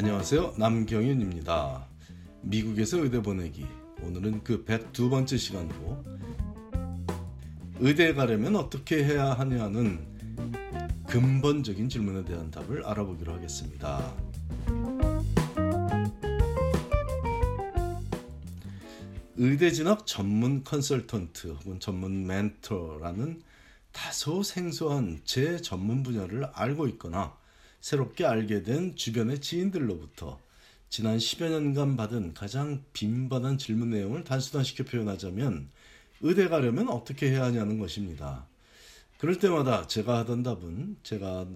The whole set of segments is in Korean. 안녕하세요, 남경윤입니다. 미국에서 의대 보내기, 오늘은 그 102번째 시간으로 의대에 가려면 어떻게 해야 하냐는 근본적인 질문에 대한 답을 알아보기로 하겠습니다. 의대 진학 전문 컨설턴트 혹은 전문 멘토라는 다소 생소한 제 전문 분야를 알고 있거나 새롭게 알게 된 주변의 지인들로부터 지난 10여 년간 받은 가장 빈번한 질문 내용을 단순화시켜 표현하자면 의대 가려면 어떻게 해야 하냐는 것입니다. 그럴 때마다 제가 하던 답은, 제가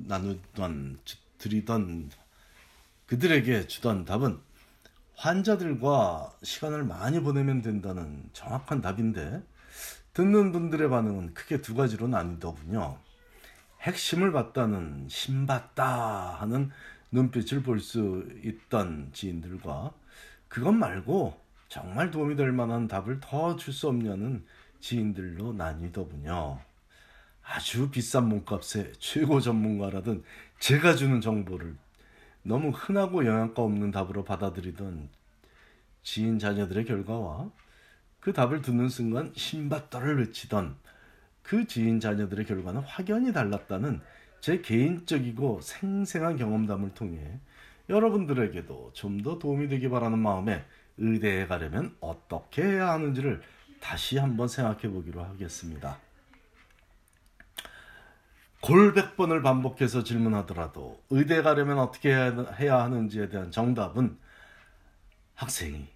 드리던 그들에게 주던 답은 환자들과 시간을 많이 보내면 된다는 정확한 답인데, 듣는 분들의 반응은 크게 두 가지로 나뉘더군요. 핵심을 봤다는, 신봤다 하는 눈빛을 볼 수 있던 지인들과, 그것 말고 정말 도움이 될 만한 답을 더 줄 수 없냐는 지인들로 나뉘더군요. 아주 비싼 몸값에 최고 전문가라던 제가 주는 정보를 너무 흔하고 영양가 없는 답으로 받아들이던 지인 자녀들의 결과와, 그 답을 듣는 순간 신받다를 외치던 그 지인 자녀들의 결과는 확연히 달랐다는 제 개인적이고 생생한 경험담을 통해 여러분들에게도 좀 더 도움이 되기 바라는 마음에 의대에 가려면 어떻게 해야 하는지를 다시 한번 생각해 보기로 하겠습니다. 골백번을 반복해서 질문하더라도 의대에 가려면 어떻게 해야 하는지에 대한 정답은, 학생이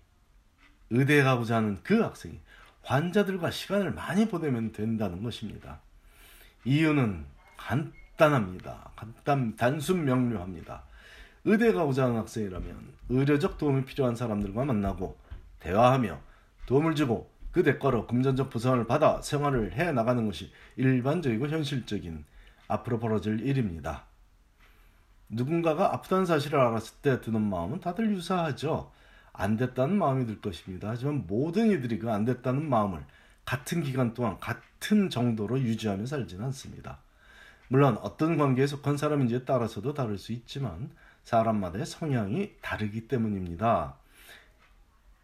의대에 가고자 하는 그 학생이 환자들과 시간을 많이 보내면 된다는 것입니다. 이유는 간단합니다. 단순 명료합니다. 의대에 가고자 하는 학생이라면 의료적 도움이 필요한 사람들과 만나고 대화하며 도움을 주고, 그 대가로 금전적 보상을 받아 생활을 해나가는 것이 일반적이고 현실적인 앞으로 벌어질 일입니다. 누군가가 아프다는 사실을 알았을 때 드는 마음은 다들 유사하죠. 안 됐다는 마음이 들 것입니다. 하지만 모든 이들이 그 안 됐다는 마음을 같은 기간 동안 같은 정도로 유지하며 살지는 않습니다. 물론 어떤 관계에 속한 사람인지에 따라서도 다를 수 있지만 사람마다의 성향이 다르기 때문입니다.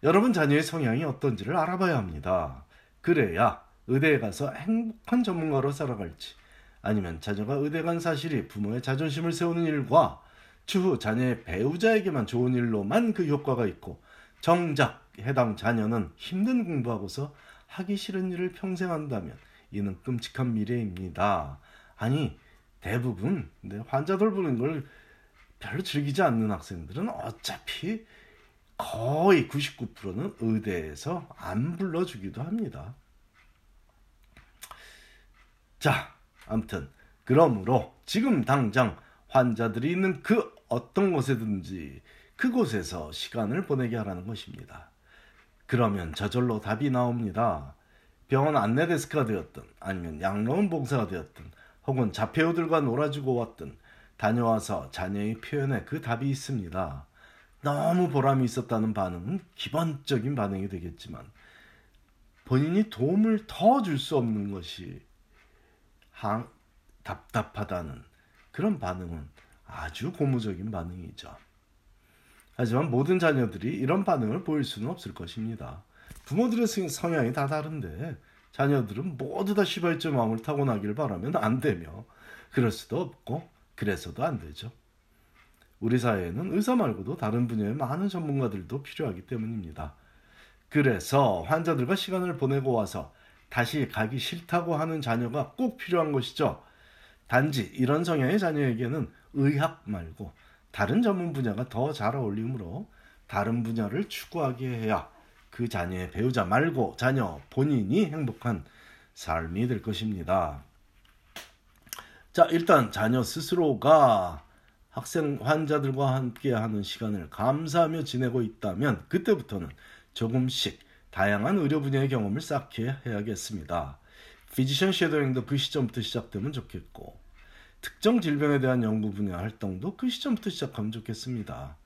여러분 자녀의 성향이 어떤지를 알아봐야 합니다. 그래야 의대에 가서 행복한 전문가로 살아갈지, 아니면 자녀가 의대 간 사실이 부모의 자존심을 세우는 일과 추후 자녀의 배우자에게만 좋은 일로만 그 효과가 있고, 정작 해당 자녀는 힘든 공부하고서 하기 싫은 일을 평생 한다면 이는 끔찍한 미래입니다. 아니, 대부분 환자 돌보는 걸 별로 즐기지 않는 학생들은 어차피 거의 99%는 의대에서 안 불러주기도 합니다. 자, 아무튼 그러므로 지금 당장 환자들이 있는 그 어떤 곳에든지 그곳에서 시간을 보내게 하라는 것입니다. 그러면 저절로 답이 나옵니다. 병원 안내데스크가 되었든, 아니면 양로원 봉사가 되었든, 혹은 자폐우들과 놀아주고 왔든, 다녀와서 자녀의 표현에 그 답이 있습니다. 너무 보람이 있었다는 반응은 기본적인 반응이 되겠지만, 본인이 도움을 더 줄 수 없는 것이 답답하다는 그런 반응은 아주 고무적인 반응이죠. 하지만 모든 자녀들이 이런 반응을 보일 수는 없을 것입니다. 부모들의 성향이 다 다른데 자녀들은 모두 다 시발점 마음을 타고나길 바라면 안 되며, 그럴 수도 없고 그래서도 안 되죠. 우리 사회에는 의사 말고도 다른 분야의 많은 전문가들도 필요하기 때문입니다. 그래서 환자들과 시간을 보내고 와서 다시 가기 싫다고 하는 자녀가 꼭 필요한 것이죠. 단지 이런 성향의 자녀에게는 의학 말고 다른 전문 분야가 더 잘 어울리므로 다른 분야를 추구하게 해야 그 자녀의 배우자 말고 자녀 본인이 행복한 삶이 될 것입니다. 자, 일단 자녀 스스로가 학생 환자들과 함께하는 시간을 감사하며 지내고 있다면 그때부터는 조금씩 다양한 의료 분야의 경험을 쌓게 해야겠습니다. 피지션 쉐도잉도 그 시점부터 시작되면 좋겠고, 특정 질병에 대한 연구 분야 활동도 그 시점부터 시작하면 좋겠습니다.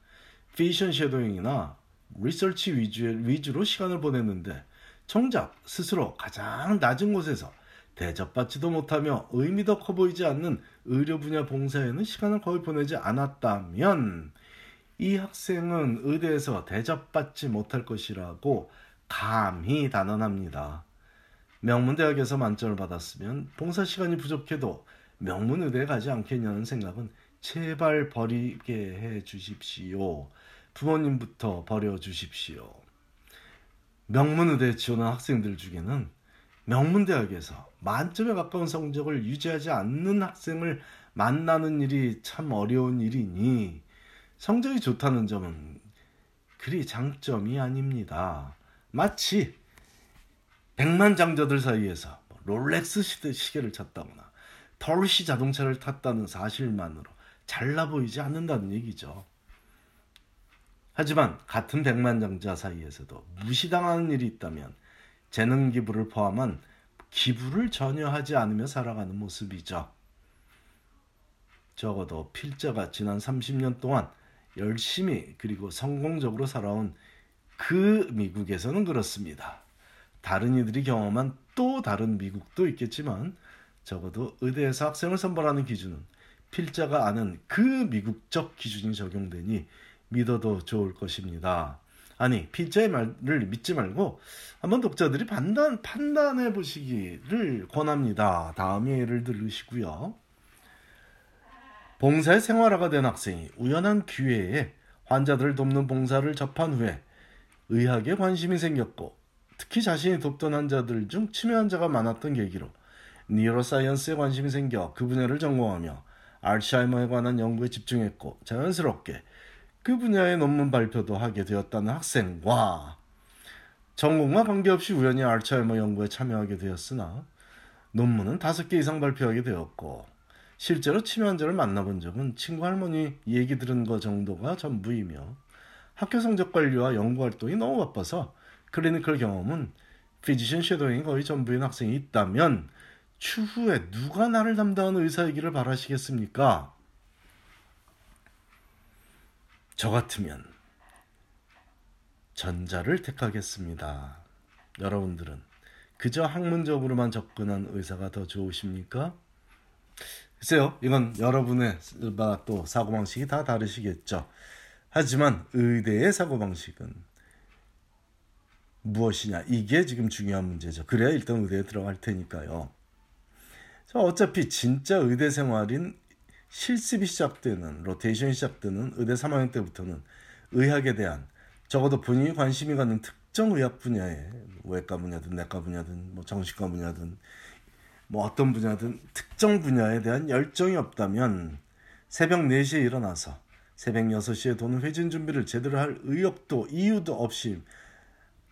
피지션 쉐도잉이나 리서치 위주로 시간을 보냈는데 정작 스스로 가장 낮은 곳에서 대접받지도 못하며 의미도 커 보이지 않는 의료 분야 봉사에는 시간을 거의 보내지 않았다면, 이 학생은 의뢰에서 대접받지 못할 것이라고 감히 단언합니다. 명문대학에서 만점을 받았으면 봉사시간이 부족해도 명문의대에 가지 않겠냐는 생각은 제발 버리게 해주십시오. 부모님부터 버려주십시오. 명문의대에 지원한 학생들 중에는 명문대학에서 만점에 가까운 성적을 유지하지 않는 학생을 만나는 일이 참 어려운 일이니 성적이 좋다는 점은 그리 장점이 아닙니다. 마치 백만장자들 사이에서 롤렉스 시계를 찾다거나 덜시 자동차를 탔다는 사실만으로 잘나 보이지 않는다는 얘기죠. 하지만 같은 백만장자 사이에서도 무시당하는 일이 있다면 재능 기부를 포함한 기부를 전혀 하지 않으며 살아가는 모습이죠. 적어도 필자가 지난 30년 동안 열심히 그리고 성공적으로 살아온 그 미국에서는 그렇습니다. 다른 이들이 경험한 또 다른 미국도 있겠지만 적어도 의대에서 학생을 선발하는 기준은 필자가 아는 그 미국적 기준이 적용되니 믿어도 좋을 것입니다. 아니, 필자의 말을 믿지 말고 한번 독자들이 판단해 보시기를 권합니다. 다음의 예를 들으시고요. 봉사의 생활화가 된 학생이 우연한 기회에 환자들을 돕는 봉사를 접한 후에 의학에 관심이 생겼고 특히 자신이 돕던 환자들 중 치매 환자가 많았던 계기로 뉴로사이언스에 관심이 생겨 그 분야를 전공하며 알츠하이머에 관한 연구에 집중했고 자연스럽게 그 분야의 논문 발표도 하게 되었다는 학생과 전공과 관계없이 우연히 알츠하이머 연구에 참여하게 되었으나 논문은 5개 이상 발표하게 되었고 실제로 치매 환자를 만나본 적은 친구 할머니 얘기 들은 거 정도가 전부이며 학교 성적 관리와 연구 활동이 너무 바빠서 클리니컬 경험은 피지션 쉐도잉이 거의 전부인 학생이 있다면 추후에 누가 나를 담당하는 의사이기를 바라시겠습니까? 저 같으면 전자를 택하겠습니다. 여러분들은 그저 학문적으로만 접근한 의사가 더 좋으십니까? 글쎄요, 이건 여러분의 또 사고방식이 다 다르시겠죠. 하지만 의대의 사고방식은 무엇이냐, 이게 지금 중요한 문제죠. 그래야 일단 의대에 들어갈 테니까요. 어차피 진짜 의대 생활인 실습이 시작되는, 로테이션이 시작되는 의대 3학년 때부터는 의학에 대한, 적어도 본인이 관심이 가는 특정 의학 분야에, 외과 분야든 내과 분야든 정신과 분야든 어떤 분야든 특정 분야에 대한 열정이 없다면 새벽 4시에 일어나서 새벽 6시에 도는 회진 준비를 제대로 할 의욕도 이유도 없이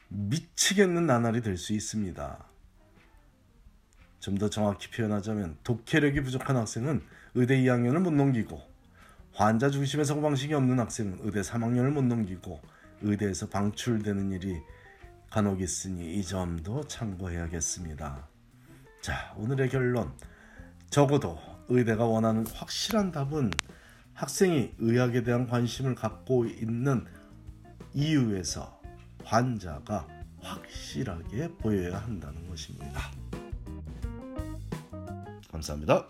미치겠는 나날이 될 수 있습니다. 좀 더 정확히 표현하자면 독해력이 부족한 학생은 의대 2학년을 못 넘기고, 환자 중심의 사고방식이 없는 학생은 의대 3학년을 못 넘기고 의대에서 방출되는 일이 간혹 있으니 이 점도 참고해야겠습니다. 자, 오늘의 결론. 적어도 의대가 원하는 확실한 답은 학생이 의학에 대한 관심을 갖고 있는 이유에서 환자가 확실하게 보여야 한다는 것입니다. 감사합니다.